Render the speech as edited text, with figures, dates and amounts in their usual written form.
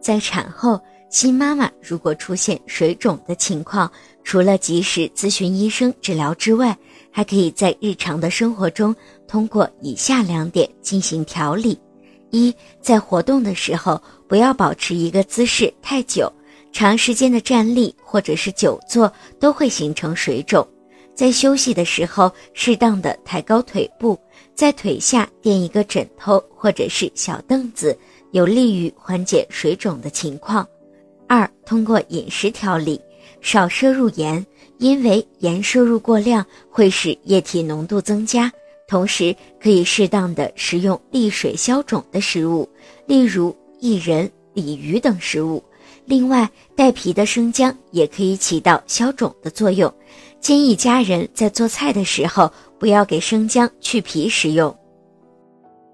在产后，新妈妈如果出现水肿的情况，除了及时咨询医生治疗之外，还可以在日常的生活中通过以下2点进行调理。一，在活动的时候，不要保持一个姿势太久，长时间的站立或者是久坐都会形成水肿。在休息的时候，适当的抬高腿部，在腿下垫一个枕头或者是小凳子，有利于缓解水肿的情况。二，通过饮食调理，少摄入盐，因为盐摄入过量会使液体浓度增加，同时可以适当的食用利水消肿的食物，例如薏仁、鲤鱼等食物。另外，带皮的生姜也可以起到消肿的作用，建议家人在做菜的时候不要给生姜去皮食用。